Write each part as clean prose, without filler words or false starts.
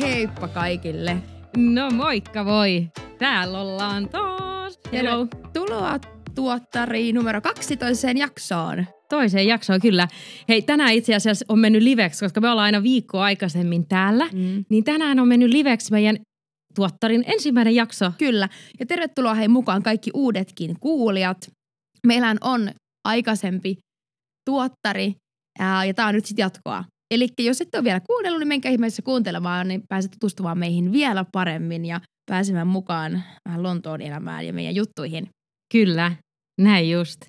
Heippa kaikille. No moikka voi. Täällä ollaan taas. Tervetuloa tuottariin numero 12 jaksoon. Toiseen jaksoon, kyllä. Hei, tänään itse asiassa on mennyt liveksi, koska me ollaan aina viikkoa aikaisemmin täällä. Niin tänään on mennyt liveksi meidän tuottarin ensimmäinen jakso. Kyllä. Ja tervetuloa hei mukaan kaikki uudetkin kuulijat. Meillähän on aikaisempi tuottari ja tää on nyt sitten jatkoa. Eli jos ette ole vielä kuunnellut, niin menkää ihmeessä kuuntelemaan, niin pääset tutustumaan meihin vielä paremmin ja pääsemään mukaan vähän Lontoon elämään ja meidän juttuihin. Kyllä, näin just.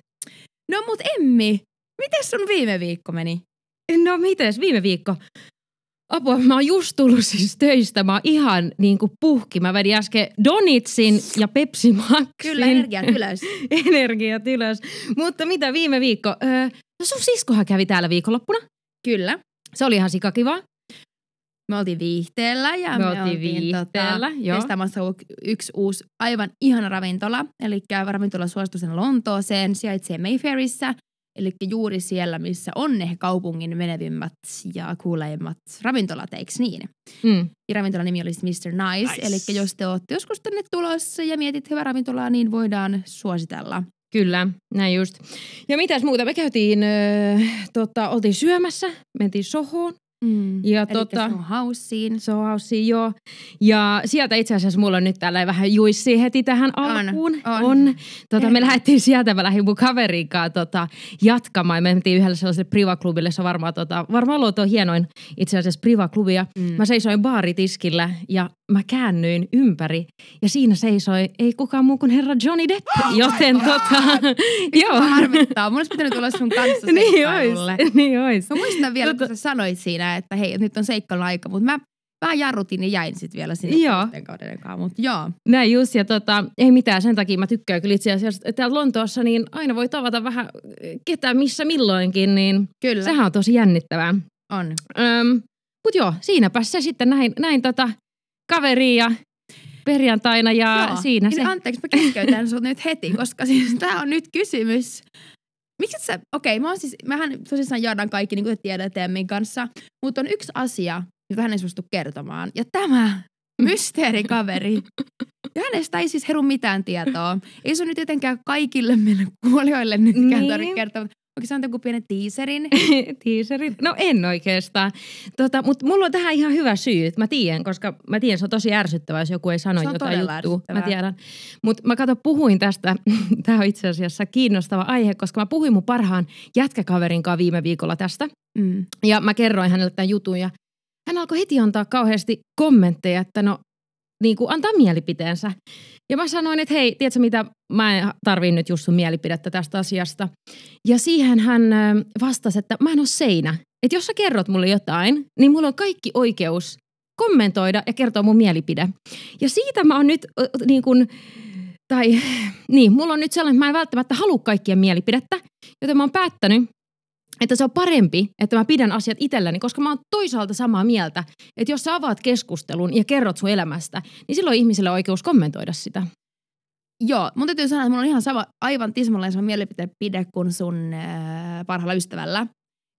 No mut Emmi, miten sun viime viikko meni? No mites viime viikko? Apua, mä oon just tullut siis töistä. Mä oon ihan niinku puhki. Mä vedin äsken donitsin ja Pepsi Maxin. Kyllä, energiat ylös. Energiat ylös. Mutta mitä viime viikko? No sun siskohan kävi täällä viikonloppuna. Kyllä. Se oli ihan sikakivaa. Me oltiin viihteellä ja me oltiin testaamassa yksi uusi aivan ihana ravintola. Eli ravintola suosituisen Lontooseen, sijaitsee Mayfairissä. Eli juuri siellä, missä on ne kaupungin menevimmät ja kuuleimmat ravintolat, eikö niin? Ja ravintolan nimi olisi Mr. Nice. Eli jos te olette joskus tänne tulossa ja mietit hyvää ravintolaa, niin voidaan suositella. Kyllä, näin just. Ja mitäs muuta? Me käytiin, oltiin syömässä, mentiin Sohoon. Ja Soho Houseen, joo. Ja sieltä itse asiassa mulla on nyt täällä vähän juissi heti tähän alkuun. Me lähdettiin sieltä, mä lähdin mun kaverin kanssa jatkamaan. Me mentiin yhdelle sellaiselle privaklubille, se on varmaan Lontoon hienoin itse asiassa privaklubia. Mä seisoin baaritiskillä ja mä käännyin ympäri ja siinä seisoi ei kukaan muu kuin herra Johnny Depp, joten joo. Harmittaa, mun olisi pitänyt tulla sun kanssa seikkailulle. Niin ois. Mä muistan vielä, kun sä sanoit siinä, että hei, nyt on seikkailun aika, mutta mä vähän jarrutin ja jäin sitten vielä sinne kauden kanssa, mutta joo. Näin just, ja ei mitään, sen takia mä tykkään kyllä itse asiassa, että täällä Lontoossa niin aina voi tavata vähän ketään missä milloinkin, niin kyllä. Sehän on tosi jännittävää. On. Mut joo, siinäpä se sitten näin kaveri ja perjantaina ja joo. Siinä se. Anteeksi, mä keskeytän sut nyt heti, koska siis tää on nyt kysymys. Miksi sä, mehän tosissaan jaadaan kaikki, niin kuin te tiedätte Emmin kanssa, mutta on yksi asia, jota hän ei suostu kertomaan. Ja tämä mysteerikaveri. Ja hänestä ei siis heru mitään tietoa. Ei se nyt jotenkään kaikille meille kuulijoille nytkään tarvitse kertoa. Oikeastaan joku pienen tiiserin. No en oikeastaan. Mutta mulla on tähän ihan hyvä syy. Mä tiedän, se on tosi ärsyttävää, jos joku ei sano jotain juttua. Mä tiedän. Mutta mä puhuin tästä. Tämä on itse asiassa kiinnostava aihe, koska mä puhuin mun parhaan jätkäkaverin kanssa viime viikolla tästä. Ja mä kerroin hänelle tämän jutun. Ja hän alkoi heti antaa kauheasti kommentteja, että antaa mielipiteensä. Ja mä sanoin, että hei, tiedätkö mitä, mä en tarvii nyt just sun mielipidettä tästä asiasta. Ja siihen hän vastasi, että mä en ole seinä. Että jos sä kerrot mulle jotain, niin mulla on kaikki oikeus kommentoida ja kertoa mun mielipide. Ja siitä mä oon nyt mulla on nyt sellainen, että mä en välttämättä halua kaikkien mielipidettä, joten mä oon päättänyt, että se on parempi, että mä pidän asiat itselläni, koska mä oon toisaalta samaa mieltä, että jos sä avaat keskustelun ja kerrot sun elämästä, niin silloin ihmisellä on oikeus kommentoida sitä. Joo, mun täytyy sanoa, että mulla on ihan sama, aivan tismalleen sama mielipide kuin sun parhaalla ystävällä,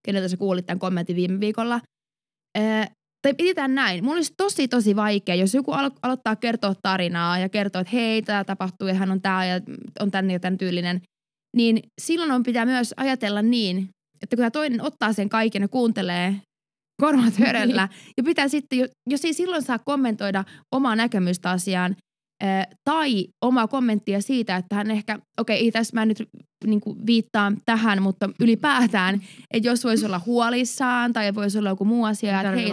keneltä sä kuulit tämän kommentin viime viikolla. Tai pidetään näin, mulla olisi tosi vaikea, jos joku aloittaa kertoa tarinaa ja kertoo, että hei, tää tapahtuu ja hän on tää ja on tänne ja tän tyylinen, niin silloin pitää myös ajatella niin, että kun tämä toinen ottaa sen kaiken ja kuuntelee korvat höröllä ja pitää sitten, jos ei silloin saa kommentoida omaa näkemystä asiaan tai omaa kommenttia siitä, että hän ehkä, ei tässä mä nyt viittaan tähän, mutta ylipäätään, että jos voisi olla huolissaan tai voisi olla joku muu asia, että hei,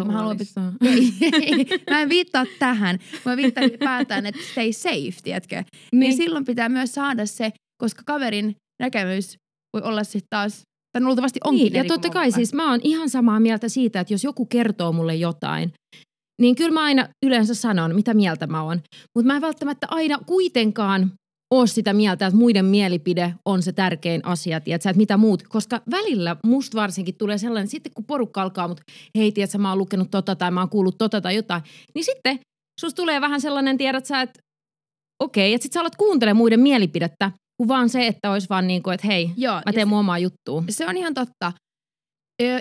mä en viittaa tähän, mä viittaan ylipäätään, että stay safe, tiedätkö? Niin silloin pitää myös saada se, koska kaverin näkemys voi olla sitten taas tai luultavasti onkin niin, ja totta kai siis mä oon ihan samaa mieltä siitä, että jos joku kertoo mulle jotain, niin kyllä mä aina yleensä sanon, mitä mieltä mä oon. Mutta mä en välttämättä aina kuitenkaan ole sitä mieltä, että muiden mielipide on se tärkein asia, tiedätkö, että mitä muut. Koska välillä musta varsinkin tulee sellainen, sitten kun porukka alkaa, mutta hei, tiedätkö, mä oon lukenut tai mä oon kuullut tai jotain. Niin sitten susta tulee vähän sellainen, tiedätkö, että että sit sä alat kuuntelemaan muiden mielipidettä. Kun vaan se, että olisi vaan että hei, joo, mä teen mun omaa juttua. Se on ihan totta.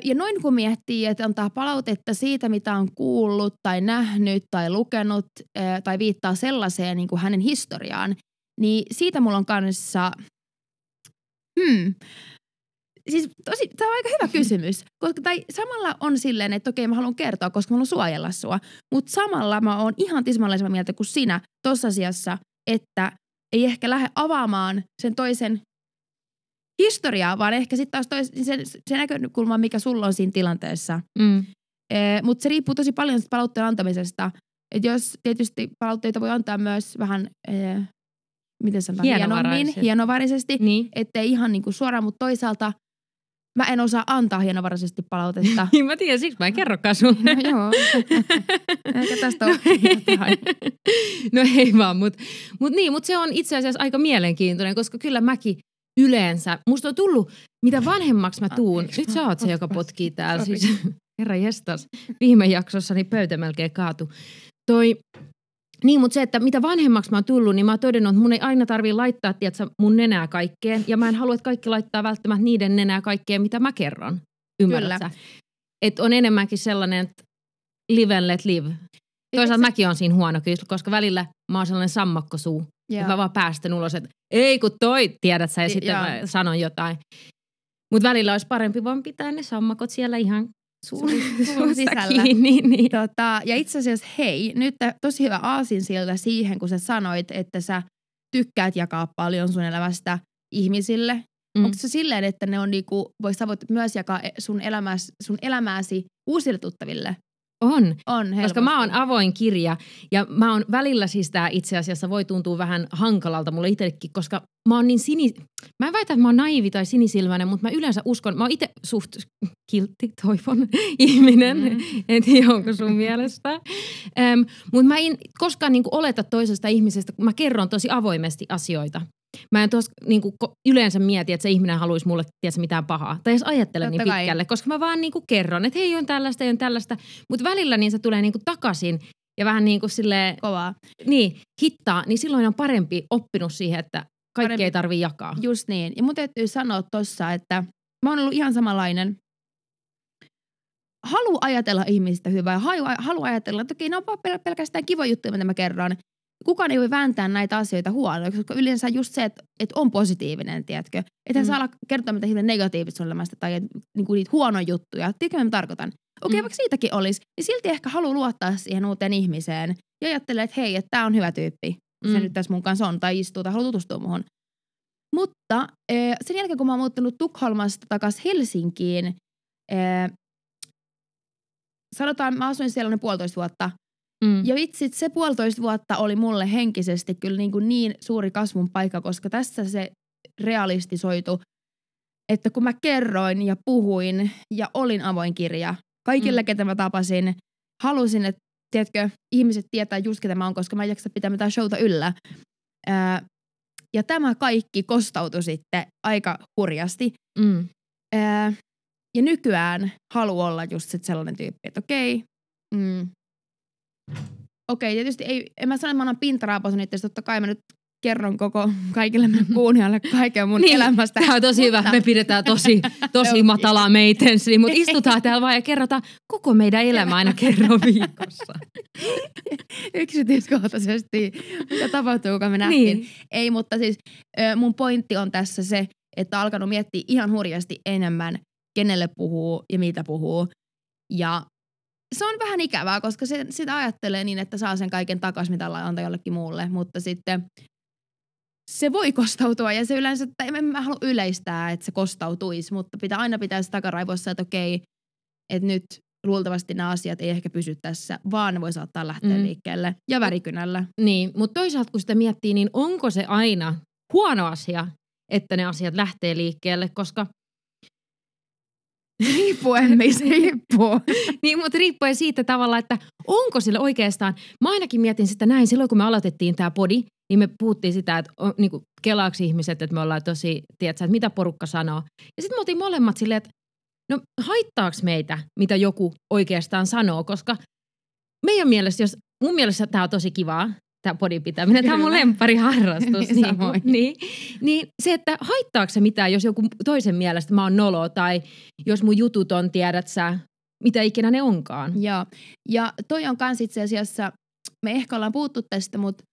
Ja noin kun miettii, että antaa palautetta siitä, mitä on kuullut tai nähnyt tai lukenut tai viittaa sellaiseen niin kuin hänen historiaan, niin siitä mulla on kanssa... Siis tosi, tämä on aika hyvä kysymys, koska tai samalla on silleen, että okei mä haluan kertoa, koska mä haluan suojella sua, mutta samalla mä oon ihan tismalleen samaa mieltä kuin sinä tossa asiassa, että ei ehkä lähde avaamaan sen toisen historiaa, vaan ehkä sitten taas sen näkökulma, mikä sulla on siinä tilanteessa. Mutta se riippuu tosi paljon palautteen antamisesta, että jos tietysti palautteita voi antaa myös vähän... miten sanotaan, hienovaraisesti, niin. Ettei ihan niinku suoraan, mutta toisaalta mä en osaa antaa hienovaraisesti palautetta. Niin mä tiedän, siksi mä en kerrokaan sulle. No joo, eikä tästä ole jotain. No ei vaan, mutta se on itse asiassa aika mielenkiintoinen, koska kyllä mäkin yleensä, musta on tullut, mitä vanhemmaksi mä tuun, nyt sä oot se, joka potkii täällä siis. Herra jestas, viime jaksossa niin pöytä melkein kaatui. Niin, mutta se, että mitä vanhemmaksi mä oon tullut, niin mä oon todennut, että mun ei aina tarvii laittaa, tiedätkö, mun nenää kaikkeen. Ja mä en halua, että kaikki laittaa välttämättä niiden nenää kaikkeen, mitä mä kerron. Ymmärrätkö? Että on enemmänkin sellainen, että live and let live. Toisaalta mäkin on siinä huono kyllä, koska välillä mä oon sellainen sammakkosuu. Ja mä vaan päästän ulos, että ei kun toi, tiedät sä, ja sitten mä sanon jotain. Mutta välillä olisi parempi vaan pitää ne sammakot siellä ihan... Suun sisällä. Niin. Ja itse asiassa hei, nyt tosi hyvä aasinsilta siihen, kun sä sanoit, että sä tykkäät jakaa paljon sun elämästä ihmisille. Onko se silleen, että ne on niinku, voit myös jakaa sun elämääsi uusille tuttaville? On helposti. Koska mä oon avoin kirja ja mä oon välillä siis tää itse asiassa voi tuntua vähän hankalalta mulle itsellekin, koska mä oon niin mä en väitä, että mä oon naivi tai sinisilmäinen, mutta mä yleensä uskon, mä oon itse suht kiltti, toivon, ihminen, en tiedä onko sun mielestä. Mutta mä en koskaan niinku oleta toisesta ihmisestä, kun mä kerron tosi avoimesti asioita. Mä en niinku yleensä mieti, että se ihminen haluaisi mulle tiedä mitään pahaa. Tai edes ajattele niin pitkälle, koska mä vaan niinku kerron, että hei, on tällaista. Mutta välillä niin se tulee niinku takaisin ja vähän niinku silleen... Kovaa. Niin, hittaa. Niin silloin on parempi oppinut siihen, että kaikki ei tarvii jakaa. Just niin. Ja mun täytyy sanoa tossa, että mä oon ollut ihan samanlainen. Haluan ajatella ihmisistä hyvää. Haluan ajatella, että okei, ne on pelkästään kiva juttu, mitä mä kerron. Kukaan ei voi vääntää näitä asioita huonoiksi, koska yleensä just se, että on positiivinen, tiedätkö. Ethän saa kertoa mitä hirveän negatiivista sun elämästä tai niinku niitä huonoja juttuja. Tiedätkö, mitä mä tarkoitan? Okei, vaikka siitäkin olisi, niin silti ehkä haluaa luottaa siihen uuteen ihmiseen ja ajattelee, että hei, että tää on hyvä tyyppi. Se nyt tässä mun kanssa on tai istuu tai haluaa tutustua muhun. Mutta sen jälkeen, kun mä oon muuttanut Tukholmasta takaisin Helsinkiin, sanotaan, mä asuin siellä 1,5 vuotta. Ja vitsit, se 1,5 vuotta oli mulle henkisesti kyllä niin suuri kasvun paikka, koska tässä se realistisoitu, että kun mä kerroin ja puhuin ja olin avoin kirja kaikille, ketä mä tapasin, halusin, että tiedätkö, ihmiset tietää just ketä mä oon, koska mä en jaksa pitää mitään showta yllä. Ja tämä kaikki kostautui sitten aika hurjasti. Ja nykyään haluan olla just sit sellainen tyyppi, että okei, tietysti en mä sano, että mä annan pintaraapasun itseasiassa. Totta kai mä nyt kerron kaikille meidän kuulijalle kaiken mun elämästä. Tämä on tosi hyvä. Me pidetään tosi matalaa meitensiä, mutta istutaan täällä vaan ja kerrotaan koko meidän elämä aina kerran viikossa. Yksityiskohtaisesti, mitä tapahtuu, kun me nähtiin. Niin. Ei, mutta siis mun pointti on tässä se, että on alkanut miettiä ihan hurjasti enemmän, kenelle puhuu ja mitä puhuu. Ja se on vähän ikävää, koska se sitä ajattelee niin, että saa sen kaiken takaisin, mitä antaa jollekin muulle. Mutta sitten se voi kostautua ja se yleensä, että en mä halua yleistää, että se kostautuisi. Mutta pitää aina pitää se takaraivossa, että okei, että nyt luultavasti nämä asiat ei ehkä pysy tässä, vaan ne voi saattaa lähteä liikkeelle ja värikynällä. Niin, mutta toisaalta kun sitä miettii, niin onko se aina huono asia, että ne asiat lähtee liikkeelle, koska... Riippuu. Niin, mutta riippuen siitä tavalla, että onko sillä oikeastaan, mä ainakin mietin sitä näin, silloin kun me aloitettiin tää podi, niin me puhuttiin sitä, että niinku kelaaksi ihmiset, että me ollaan tosi, tiedätkö, että mitä porukka sanoo. Ja sitten me oltiin molemmat silleen, että no haittaaks meitä, mitä joku oikeastaan sanoo, koska meidän mielestä, mun mielestä tää on tosi kivaa, tämä podin pitäminen. Tämä on mun lemppariharrastus. Niin se, että haittaako se mitään, jos joku toisen mielestä mä oon nolo tai jos mun jutut on, tiedät sä, mitä ikinä ne onkaan. Joo, ja toi on kans itse asiassa, me ehkä ollaan puhuttu tästä, mutta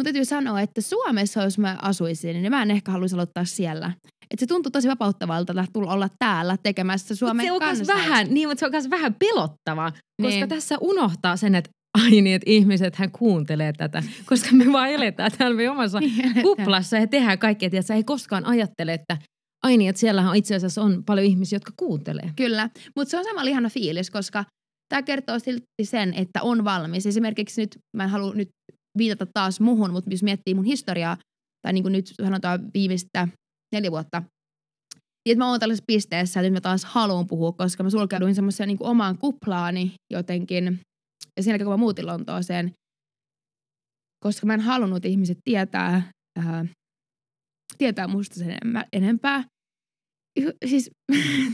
mun täytyy sanoa, että Suomessa, jos mä asuisin, niin mä en ehkä haluaisi aloittaa siellä. Että se tuntuu tosi vapauttavalta olla täällä tekemässä Suomen kanssa. Niin, mutta se on myös vähän pelottavaa, koska tässä unohtaa sen, että ai niin, että ihmisethän kuuntelee tätä, koska me vaan eletään täällä meidän omassa kuplassa ja tehdään kaikkea. Että sä ei koskaan ajattele, että ai niin, että siellähän itse asiassa on paljon ihmisiä, jotka kuuntelee. Kyllä, mutta se on samalla ihana fiilis, koska tämä kertoo silti sen, että on valmis. Esimerkiksi nyt, mä en halua nyt viitata taas muhun, mutta jos miettii mun historiaa, tai niin kuin nyt sanotaan viimeistä 4 vuotta, niin että mä oon tällaisessa pisteessä, että nyt mä taas haluan puhua, koska mä sulkeuduin semmoiseen niin kuin omaan kuplaani jotenkin. Ja sen jälkeen, kun mä muutin Lontooseen, koska mä en halunnut ihmiset tietää musta sen enempää. Siis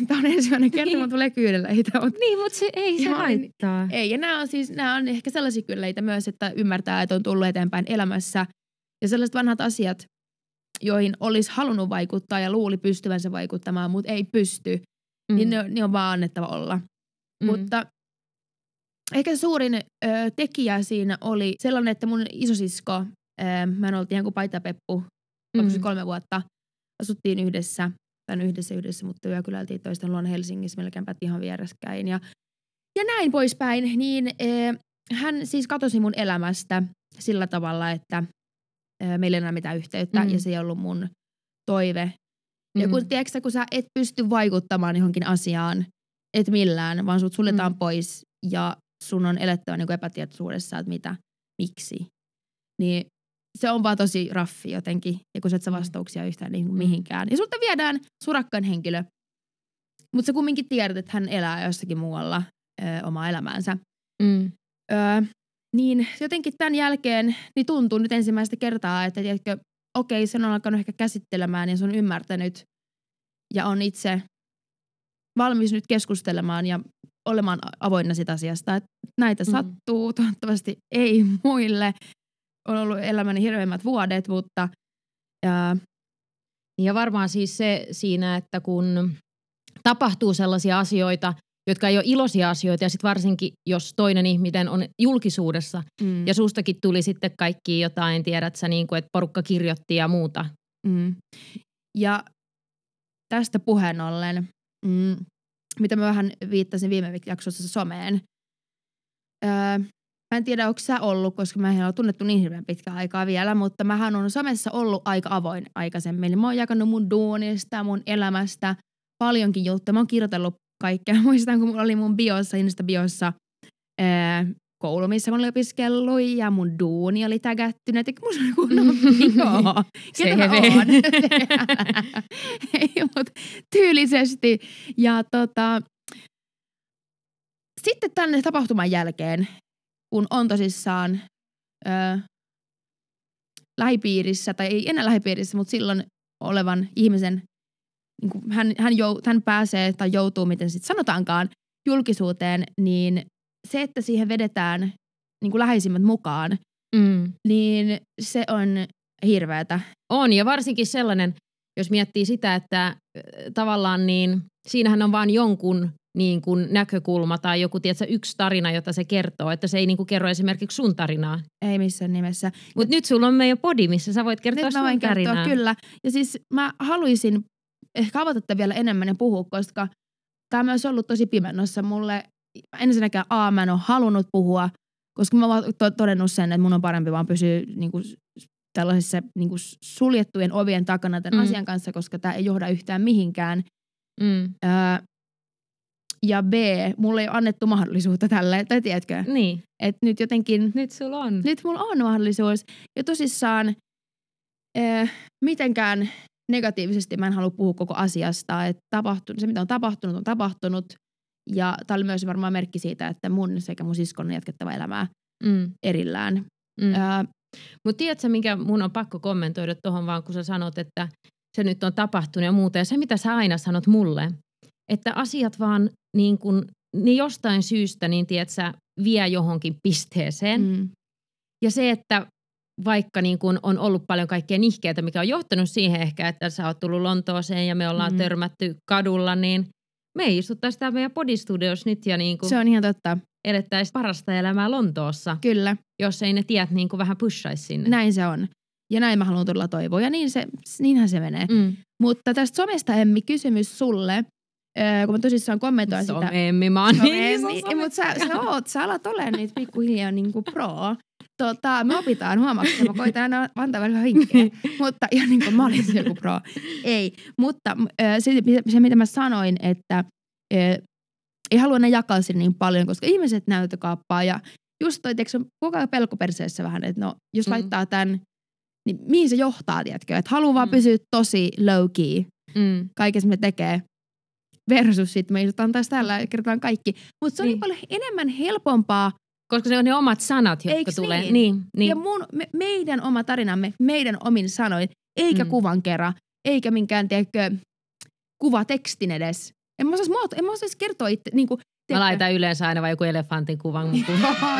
tää on ensimmäinen kerta, mun tulee kyydellä itse. Niin, mutta se ei se haittaa. Ei, ja nämä on ehkä sellaisia kylleitä myös, että ymmärtää, että on tullut eteenpäin elämässä. Ja sellaiset vanhat asiat, joihin olisi halunnut vaikuttaa ja luuli pystyvänsä vaikuttamaan, mutta ei pysty, niin ne on vaan annettava olla. Mutta ehkä suurin tekijä siinä oli sellainen, että mun isosisko, mä en ollut ihan kuin paitapeppu, 3 vuotta, asuttiin yhdessä, mutta yökylältiin toisten luona Helsingissä, melkein päätti ihan vieressäkäin ja näin poispäin, niin hän siis katosi mun elämästä sillä tavalla, että meillä ei enää mitään yhteyttä ja se ei ollut mun toive. Ja kun sä et pysty vaikuttamaan johonkin asiaan, et millään, vaan sut suljetaan pois ja sun on elettävä niin kuin epätietoisuudessa, että mitä, miksi, niin se on vaan tosi raffi jotenkin, ja kun sä et saa vastauksia yhtään niin kuin mihinkään. Ja sulta viedään surakkaan henkilö, mutta sä kumminkin tiedät, että hän elää jossakin muualla omaa elämäänsä. Niin jotenkin tämän jälkeen niin tuntuu nyt ensimmäistä kertaa, että tiedätkö, okei, sen on alkanut ehkä käsittelemään, ja se on ymmärtänyt, ja on itse valmis nyt keskustelemaan ja olemaan avoinna sitä asiasta, että näitä sattuu, toivottavasti ei muille. On ollut elämäni hirveimmät vuodet, mutta... Ja varmaan siis se siinä, että kun tapahtuu sellaisia asioita, jotka ei ole iloisia asioita, ja sitten varsinkin, jos toinen ihminen on julkisuudessa, ja sustakin tuli sitten kaikki jotain, tiedätkö, niin kuin, että porukka kirjoitti ja muuta. Ja tästä puheen ollen, mitä mä vähän viittasin viime jaksossa someen, mä en tiedä, onko sä ollut, koska mä en ole tunnettu niin hirveän pitkään aikaa vielä, mutta mähän on somessa ollut aika avoin aikaisemmin. Mä oon jakanut mun duunista, mun elämästä, paljonkin juttuja. Mä oon kirjoitellut kaikkea. Muistan, kun mulla oli mun biossa, Insta-biossa koulu, missä mä olin opiskellut ja mun duuni oli tägättynyt. Eikä musta oli kunnon bioa. Ketä mä oon? Mut tyylisesti. Ja sitten tämän tapahtuman jälkeen, kun on tosissaan lähipiirissä, tai ei enää lähipiirissä, mutta silloin olevan ihmisen, niin kuin hän pääsee tai joutuu, miten sitten sanotaankaan, julkisuuteen, niin se, että siihen vedetään niin kuin läheisimmät mukaan, niin se on hirveätä. On, ja varsinkin sellainen, jos miettii sitä, että tavallaan niin, siinähän on vaan jonkun niin kuin näkökulma tai joku, tiedätkö, yksi tarina, jota se kertoo, että se ei niin kuin kerro esimerkiksi sun tarinaa. Ei missään nimessä. Mutta nyt sulla on meidän podi, missä sä voit kertoa sun tarinaa. Kertoa, kyllä. Ja siis mä haluaisin ehkä avata tätä vielä enemmän ja puhua, koska tää on myös ollut tosi pimennossa mulle. Ensinnäkään mä en ole halunnut puhua, koska mä oon todennut sen, että mun on parempi vaan pysyä niin kuin tällaisissa niin kuin suljettujen ovien takana tämän asian kanssa, koska tää ei johda yhtään mihinkään. Ja B, mulle ei ole annettu mahdollisuutta tälle, tai tiedätkö? Niin. Että nyt jotenkin... Nyt sulla on. Nyt mulla on mahdollisuus. Ja tosissaan mitenkään negatiivisesti mä en halua puhua koko asiasta. Että se, mitä on tapahtunut. Ja tää oli myös varmaan merkki siitä, että mun sekä mun siskon on jatkettava elämää erillään. Mutta tiedätkö, minkä mun on pakko kommentoida tohon vaan, kun sä sanot, että se nyt on tapahtunut ja muuta. Ja se, mitä sä aina sanot mulle, että asiat vaan niin kuin, niin jostain syystä, niin tiedät sä, vie johonkin pisteeseen. Ja se, että vaikka niin kuin on ollut paljon kaikkea nihkeitä, mikä on johtanut siihen ehkä, että sä oot tullut Lontooseen ja me ollaan törmätty kadulla, niin me ei istuttaisi täällä meidän podistudiossa nyt ja niin kuin se on ihan totta. Elettäisiin parasta elämää Lontoossa. Kyllä. Jos ei ne tiedät niin kuin vähän pushaisi sinne. Näin se on. Ja näin mä haluan tulla toivoa. Ja niin se, niinhän se menee. Mm. Mutta tästä somesta, Emmi, kysymys sulle. Kun mä tosissaan kommentoin sitä. Some-Emmi, mä oon niin iso. Mutta sä alat olemaan niitä pikkuhiljaa niinku pro. Me opitaan huomaksi, mä koitan aina antaa vähän vinkkejä. Mutta ihan niin kuin mä olisin joku pro. Ei, mutta se mitä mä sanoin, että ei halua ne jakaa sinne niin paljon, koska ihmiset näytökaappaa. Ja just toi, tiedätkö, koko ajan pelkoperseessä vähän, että no, jos laittaa tämän, niin mihin se johtaa, tiedätkö? Että haluaa vaan pysyä tosi low key kaikessa, mitä tekee. Versus sitten me istutaan taas tällä ja kerrotaan kaikki. Mutta se on niin paljon enemmän helpompaa. Koska se on ne omat sanat, jotka eiks tulee. Niin. Ja meidän oma tarinamme, meidän omin sanoin, eikä kuvan kerran, eikä minkään kuvatekstin edes. En mä osaisi kertoa itse. Niin kuin, mä laitan yleensä aina vaan joku elefantin kuvan.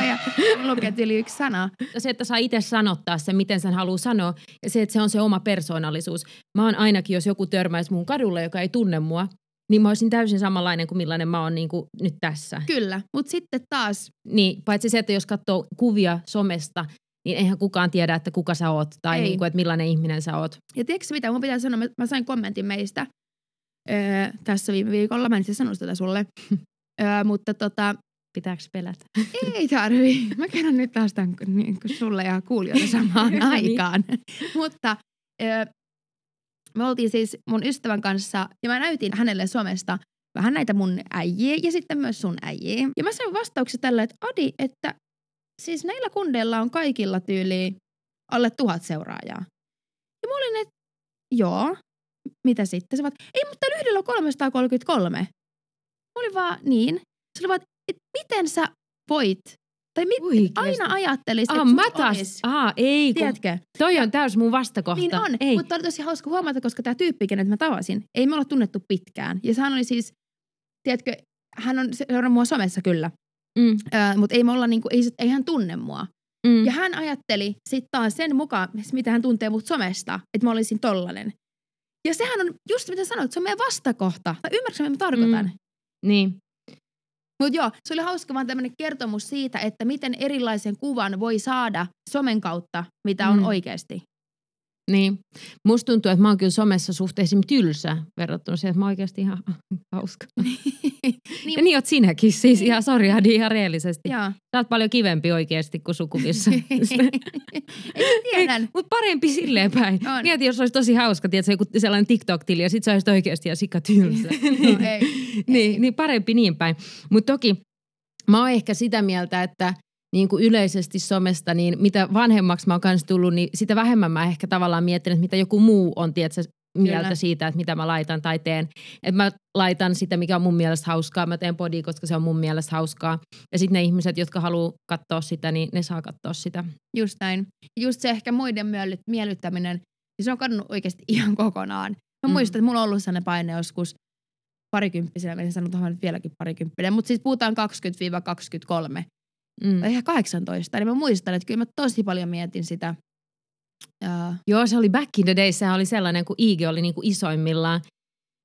Ja luket yli yksi sana. Se, että saa itse sanottaa sen, miten sen haluaa sanoa. Ja se, että se on se oma persoonallisuus. Mä oon ainakin, jos joku törmäisi mun kadulla, joka ei tunne mua, niin mä olisin täysin samanlainen kuin millainen mä oon niin kuin nyt tässä. Kyllä, mutta sitten taas. Niin, paitsi se, että jos katsoo kuvia somesta, niin eihän kukaan tiedä, että kuka sä oot tai niin kuin, että millainen ihminen sä oot. Ja tiedätkö mitä, mun pitää sanoa, mä sain kommentin meistä tässä viime viikolla, mä en siis sanonut tätä sulle, mutta Pitääkö pelätä? Ei tarvii, mä kerron nyt taas tämän niin kuin sulle ja kuulijoille samaan aikaan. Mutta me oltiin siis mun ystävän kanssa ja mä näytin hänelle somesta vähän näitä mun äijiä ja sitten myös sun äijiä. Ja mä sain vastauksen tällä, että Adi, että siis näillä kundeilla on kaikilla tyyliin alle 1000 seuraajaa. Ja mä olin, että joo, mitä sitten? Sä vaat, ei, mutta yhdellä on 333. Mä olin vaan niin. Se oli vaan, että miten sä voit? Tai aina ajattelisit, että sun olisi. Ei. Tiedätkö? Toi on täys mun vastakohta. Niin on, mutta oli tosi hauska huomata, koska tää tyyppi, kenet mä tavasin, ei me olla tunnettu pitkään. Ja sehän oli siis, tiedätkö, hän on seurannut mua somessa kyllä, mutta ei me olla niinku, ei hän tunne mua. Ja hän ajatteli sit taas sen mukaan, mitä hän tuntee mut somesta, että mä olisin tollanen. Ja sehän on just mitä sanoit, se on meidän vastakohta. Ymmärrätkö mitä mä tarkoitan? Niin. Mutta joo, se oli hauska vaan tämmöinen kertomus siitä, että miten erilaisen kuvan voi saada somen kautta, mitä on oikeasti. Niin. Musta tuntuu, että mä oon kyllä somessa suhteessa tylsä verrattuna siihen, että mä oon oikeasti ihan hauska. Ja niin oot sinäkin siis ihan, sori Adi, ihan reellisesti. Jaa. Sä oot paljon kivempi oikeasti kuin sukuvissa. Ei tiedän. Mutta parempi silleen päin. Mieti, jos olisi tosi hauska, tiedätkö, joku sellainen TikTok-tili ja sit sä olisit oikeasti ihan sikatylsä. No ei. Niin parempi niin päin. Mutta toki mä oon ehkä sitä mieltä, että niin kuin yleisesti somesta, niin mitä vanhemmaksi mä oon kanssa tullut, niin sitä vähemmän mä ehkä tavallaan mietin, että mitä joku muu on, tiedätkö, mieltä siitä, että mitä mä laitan tai teen. Että mä laitan sitä, mikä on mun mielestä hauskaa. Mä teen podia, koska se on mun mielestä hauskaa. Ja sitten ne ihmiset, jotka haluaa katsoa sitä, niin ne saa katsoa sitä. Just näin. Just se ehkä muiden miellyttäminen, se on kadonnut oikeasti ihan kokonaan. Mä muistan, että mulla on ollut sellainen paine joskus parikymppisenä. Mä en sano tuohon nyt vieläkin parikymppinen. Mutta siis puhutaan 20-23. Tai ihan 18, niin mä muistan, että kyllä mä tosi paljon mietin sitä. Joo, se oli back in the days, sehän oli sellainen, kun IG oli niinku isoimmillaan.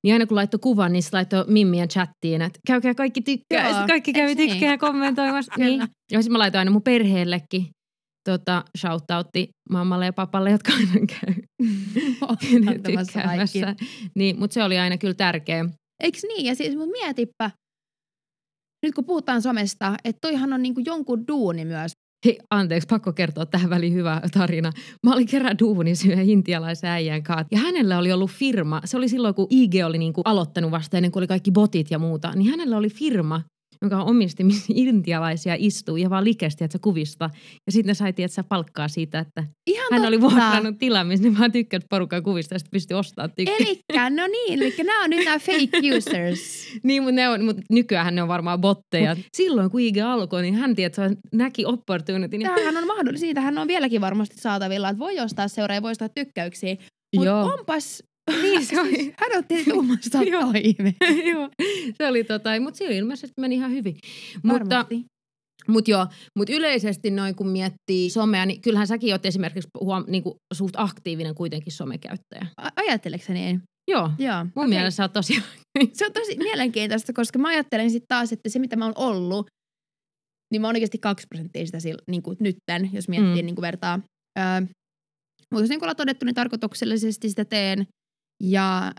Niin aina kun laittoi kuvan, niin se laittoi mimmien chattiin, että käykää kaikki tykkää. Joo, kaikki kävi tykkää kommentoimassa. Niin. Ja sit mä laitoin aina mun perheellekin shoutoutti mammalle ja papalle, jotka aina käy. Ottamassa kaikki. Niin, mutta se oli aina kyllä tärkeä. Eiks niin? Ja siis mut mietipä. Nyt kun puhutaan somesta, että toihan on niinku jonkun duuni myös. Hei, anteeksi, pakko kertoa tähän väliin hyvä tarina. Mä olin kerran duunissa yhden intialaisen äijän kanssa. Ja hänellä oli ollut firma, se oli silloin kun IG oli niinku aloittanut vasta ennen kuin oli kaikki botit ja muuta. Niin hänellä oli firma, joka omisti, missä intialaisia istuu ja vaan likesti, että sä kuvista. Ja sitten ne sai, että sä palkkaa siitä, että hän oli vuokrannut tilan, missä ne vaan tykkäät porukan kuvista ja sitten pystyi ostamaan tykkää. Elikkä, no niin, elikkä nämä on nyt nämä fake users. Niin, mutta nykyään ne on varmaan botteja. Silloin, kun IG alkoi, niin hän tiedät, että näki opportunity. Niin tämähän on mahdollista, siitähän on vieläkin varmasti saatavilla, että voi ostaa seuraa ja voi ostaa tykkäyksiä. Mutta onpas. Niin se oli. Hän otti tuomasta toimeen. Joo, se oli mutta se ilmeisesti meni ihan hyvin. Varmasti. Mutta Mutta joo, mutta yleisesti noin kun miettii somea, niin kyllähän säkin oot esimerkiksi niin kuin suht aktiivinen kuitenkin somekäyttäjä. Ajatteleksä niin? Joo. Mun mielestä sä oot tosiaan. Se on tosi mielenkiintoista, koska mä ajattelen sitten taas, että se mitä mä oon ollut, niin mä oon oikeasti 2% sitä niin kuin nytten, jos miettii niin kuin vertaa. Mutta jos niin kuin ollaan todettu, niin tarkoituksellisesti sitä teen ja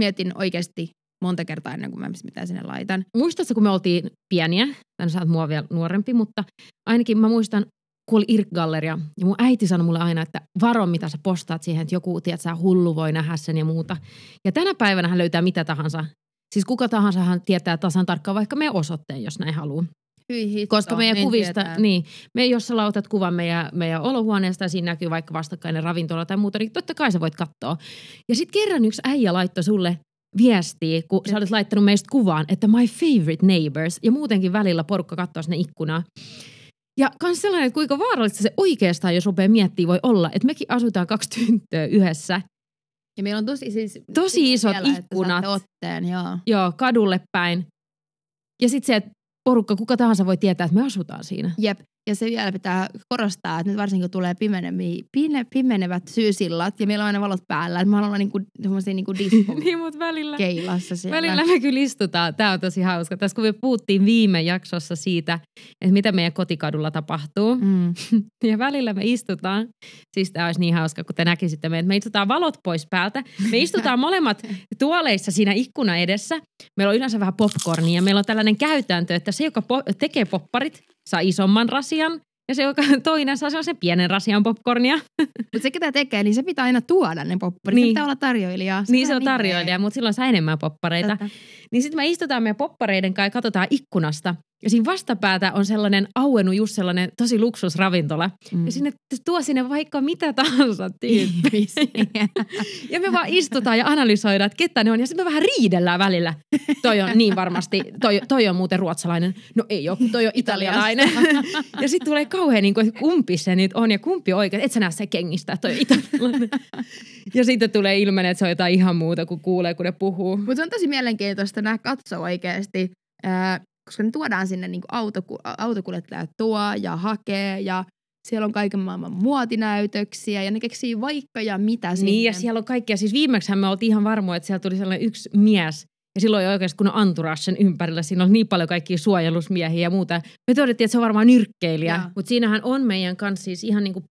mietin oikeasti monta kertaa ennen kuin mä mitään sinne laitan. Muistatko, kun me oltiin pieniä, tai sä oot mua vielä nuorempi, mutta ainakin mä muistan, kun oli IRC-Galleria, ja mun äiti sanoi mulle aina, että varo mitä sä postaat siihen, että joku, tiedät, hullu voi nähdä sen ja muuta. Ja tänä päivänä hän löytää mitä tahansa. Siis kuka tahansa hän tietää tasan tarkkaan vaikka meidän osoitteen, jos näin haluaa. Koska meidän kuvista, niin, me, jos sä lautat kuvan meidän olohuoneesta ja siinä näkyy vaikka vastakkainen ravintola tai muuta, niin totta kai sä voit katsoa. Ja sit kerran yksi äijä laittoi sulle viestiä, kun sä olet laittanut meistä kuvaan, että my favorite neighbors, ja muutenkin välillä porukka katsoo sinne ikkunaa. Ja kans sellainen, että kuinka vaarallista se oikeastaan, jos rupeaa miettimään, voi olla, että mekin asutaan 2 tyttöä yhdessä. Ja meillä on tosi isot siellä, ikkunat. Otteen, joo. Joo, kadulle päin. Ja sit se, että porukka, kuka tahansa voi tietää, että me asutaan siinä. Jep, ja se vielä pitää korostaa, että nyt varsinkin kun tulee pimenevät syysillat, ja meillä on aina valot päällä, että me ollaan semmoisia niinku dispo niin, mutta välillä, keilassa siellä. Välillä me kyllä istutaan, tää on tosi hauska. Tässä kun me puhuttiin viime jaksossa siitä, että mitä meidän kotikadulla tapahtuu, ja välillä me istutaan, siis tää olisi niin hauska, kun te näkisitte meidät, me istutaan valot pois päältä, me istutaan molemmat tuoleissa siinä ikkuna edessä, meillä on yleensä vähän popcornia, meillä on tällainen käytäntö, että se, joka tekee popparit, saa isomman rasian ja se, joka toinen saa sellaisen pienen rasian popcornia. Mutta se, ketä tekee, niin se pitää aina tuoda ne popparit. Niin. Se pitää olla tarjoilijaa. Niin, se on tarjoilija, mutta silloin saa enemmän poppareita. Totta. Niin sitten me istutaan meidän poppareiden kanssa ja katsotaan ikkunasta. Ja siinä vastapäätä on sellainen auennut, just sellainen tosi luksusravintola. Ja sinne tuo sinne vaikka mitä tahansa tyyppisiä. Ja me vaan istutaan ja analysoidaan, että ketä ne on. Ja sitten me vähän riidellään välillä. Toi on niin varmasti, toi on muuten ruotsalainen. No ei ole, toi on italialainen. Ja sitten tulee kauhean niin kuin, että kumpi se nyt on ja kumpi on oikein. Et sä näe se kengistä, toi on italialainen. Ja sitten tulee ilmenee, että se on jotain ihan muuta kuin kuulee, kun ne puhuu. Mutta se on tosi mielenkiintoista nää katsoa oikeasti. Koska ne tuodaan sinne niin kuin autokuljettajat tuo ja hakee ja siellä on kaiken maailman muotinäytöksiä ja ne keksii vaikka ja mitä sinne. Niin ja siellä on kaikkea. Siis viimeksihän me oltiin ihan varmoja, että siellä tuli sellainen yksi mies ja silloin oikeasti kun on anturassen ympärillä, siinä on niin paljon kaikkia suojelusmiehiä ja muuta. Me todettiin, että se on varmaan nyrkkeilijä, mutta siinähän on meidän kanssa siis ihan niin kuin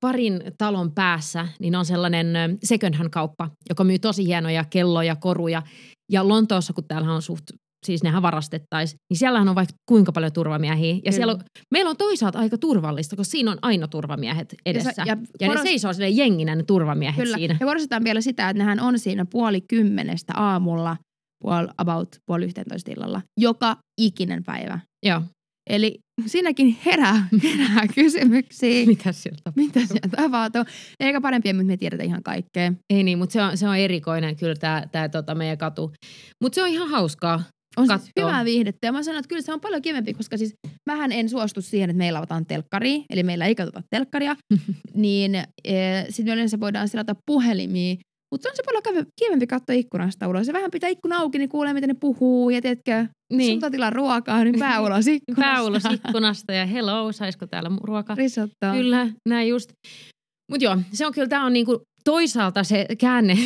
parin talon päässä, niin on sellainen second hand kauppa, joka myy tosi hienoja kelloja, koruja ja Lontoossa, kun täällä on suht siis nehän varastettaisiin, niin siellähän on vaikka kuinka paljon turvamiehiä. Ja siellä on, meillä on toisaalta aika turvallista, koska siinä on aina turvamiehet edessä. Ne seisoo silleen jenginä ne turvamiehet siinä. Ja korostetaan vielä sitä, että nehän on siinä 9:30 aamulla, about 10:30 illalla, joka ikinen päivä. Joo. Eli siinäkin herää kysymyksiä. Mitä sieltä tapahtuu? Eikä parempia, mutta me tiedetään ihan kaikkea. Ei niin, mutta se on erikoinen kyllä tämä meidän katu. Mutta se on ihan hauskaa. On siis hyvää viihdettä ja mä sanon, että kyllä se on paljon kivempi, koska siis mähän en suostu siihen, että meillä avataan telkkaria, eli meillä ei katsota telkkaria, niin sitten me yleensä voidaan selata puhelimia, mutta on se paljon kivempi katsoa ikkunasta ulos. Se vähän pitää ikkuna auki, niin kuulee, miten ne puhuu ja tiedätkö, sulta tilaa ruokaa, niin pää ulos ikkunasta. Pää ulos ikkunasta ja hello, saisiko täällä ruoka? Risottoa. Kyllä, näin just. Mut joo, se on kyllä, tää on niinku toisaalta se käänne,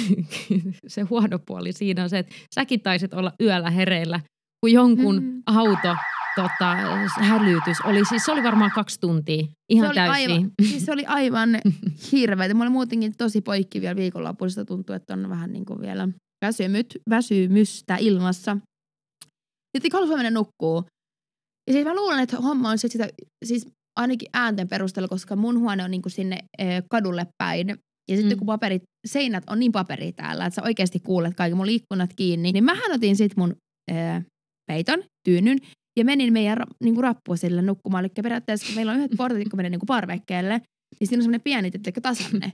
se huono puoli siinä on se, että säkin taisit olla yöllä hereillä, kun jonkun auto hälytys oli. Siis se oli varmaan 2 tuntia ihan täysin. Siis se oli aivan hirveä. Mä olin muutenkin tosi poikki vielä viikonlopusta. Tuntuu, että on vähän niin kuin vielä väsymystä ilmassa. Sitten haluaa mennä nukkuu. Ja siis mä luulen, että homma on sitä, siis ainakin äänten perusteella, koska mun huone on niin kuin sinne kadulle päin. Ja sitten kun seinät on niin paperi täällä, että sä oikeasti kuulet kaikki mun ikkunat kiinni. Niin mähän otin sit mun peiton, tyynyn ja menin meidän niinku rappuosille nukkumaan. Eli periaatteessa meillä on yhdet portit, kun menee niinku parvekkeelle, niin siinä on semmoinen pieni tasanne.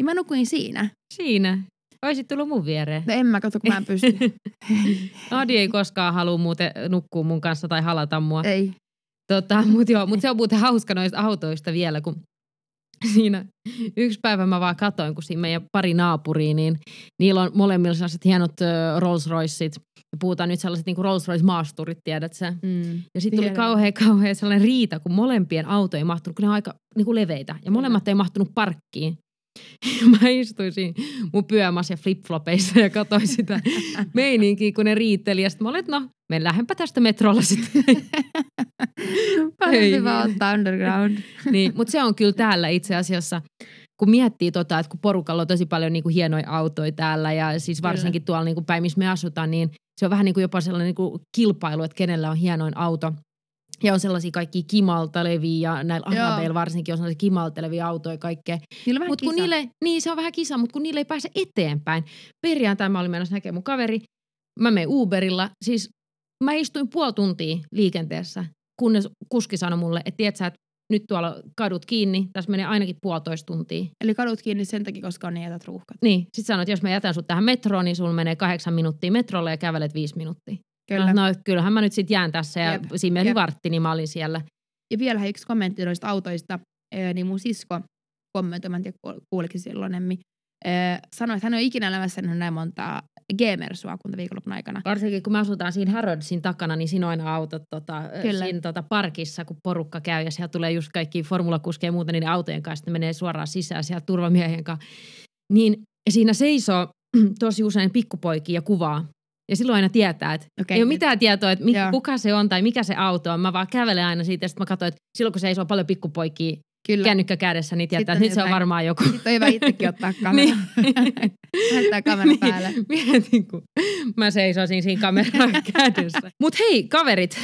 Ja mä nukuin siinä. Siinä? Oisit tullut mun viereen. No en mä katso, kun mä en pysty. Adi ei koskaan halua muuten nukkua mun kanssa tai halata mua. Ei. Mutta se on muuten hauska noista autoista vielä, kun siinä yksi päivä mä vaan katoin, kun siinä meidän pari naapuriin, niin niillä on molemmilla sellaiset hienot Rolls-Royceit. Me puhutaan nyt sellaiset niin kuin Rolls-Royce-maasturit, tiedät sä. Ja sitten tuli kauhea sellainen riita, kun molempien auto ei mahtunut, kun ne on aika niin kuin leveitä. Ja molemmat ei mahtunut parkkiin. Ja mä istuisin mun pyömässä ja flip-flopeissa ja katsoin sitä meininkiä, kun ne riitteli. Ja sitten mä olin, että no, menen lähdenpä tästä metrolla sitten. Parempi vaan ottaa underground. Niin, mutta se on kyllä täällä itse asiassa. Kun miettii tota, että kun porukalla on tosi paljon niinku hienoja autoja täällä ja siis varsinkin tuolla niinku päin, missä me asutaan, niin se on vähän niinku jopa sellainen niinku kilpailu, että kenellä on hienoin auto. Ja on sellaisia kaikkia kimalteleviä ja näillä arabeilla varsinkin on sellaisia kimaltelevia autoja ja kaikkea. Mut kun niille, niin se on vähän kisa, mutta kun niille ei pääse eteenpäin. Perjantai mä olin menossa näkemään mun kaveri. Mä menen Uberilla. Siis mä istuin puoli tuntia liikenteessä, kunnes kuski sanoi mulle, että tiedät sä, että nyt tuolla kadut kiinni, tässä menee ainakin 1,5 tuntia. Eli kadut kiinni sen takia, koska ne jätät ruuhkat. Niin, sit sanoit, että jos mä jätän sut tähän metroon, niin sulla menee 8 minuuttia metrolle ja kävelet 5 minuuttia. Kyllä. No kyllähän mä nyt sit jään tässä ja siinä meni vartti, niin mä olin siellä. Ja vielä yksi kommentti noista autoista, niin mun sisko kommentoi, mä en tiedä kuulikin silloinemmin, sanoi, että hän on ikinä elämässä näin montaa G-mersua kun viikonlopun aikana. Varsinkin kun me asutaan siinä Harrodsin takana, niin siinä on aina autot siinä parkissa, kun porukka käy ja siellä tulee just kaikki formulakuskeja ja muuta niiden autojen kanssa, että menee suoraan sisään siellä turvamiehen kanssa. Niin siinä seisoo tosi usein pikkupoikia ja kuvaa. Ja silloin aina tietää, että ei ole mitään tietoa, että kuka se on tai mikä se auto on. Mä vaan kävelen aina siitä ja sitten mä katsoin, että silloin kun seisoo paljon pikkupoikia, kännykkä kädessä, niin tietää, nyt se on varmaan joku. Sitten on hyvä itsekin ottaa kamera. Laittaa kamera päälle. Mietin, kun mä seisoisin siinä kameran kädessä. Mut hei, kaverit,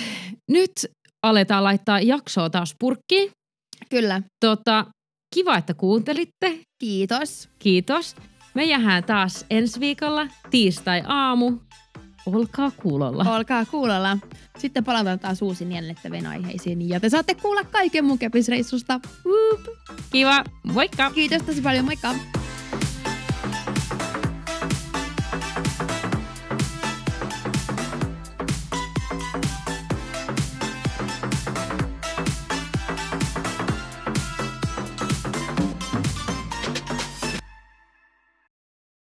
nyt aletaan laittaa jaksoa taas purkkiin. Kyllä. Kiva, että kuuntelitte. Kiitos. Kiitos. Me jäädään taas ensi viikolla tiistai-aamu. Olkaa kuulolla. Olkaa kuulolla. Sitten palataan taas uusiin jännittäviin aiheisiin ja te saatte kuulla kaiken mun kepisreissusta. Kiva, moikka! Kiitos tosi paljon, moikka!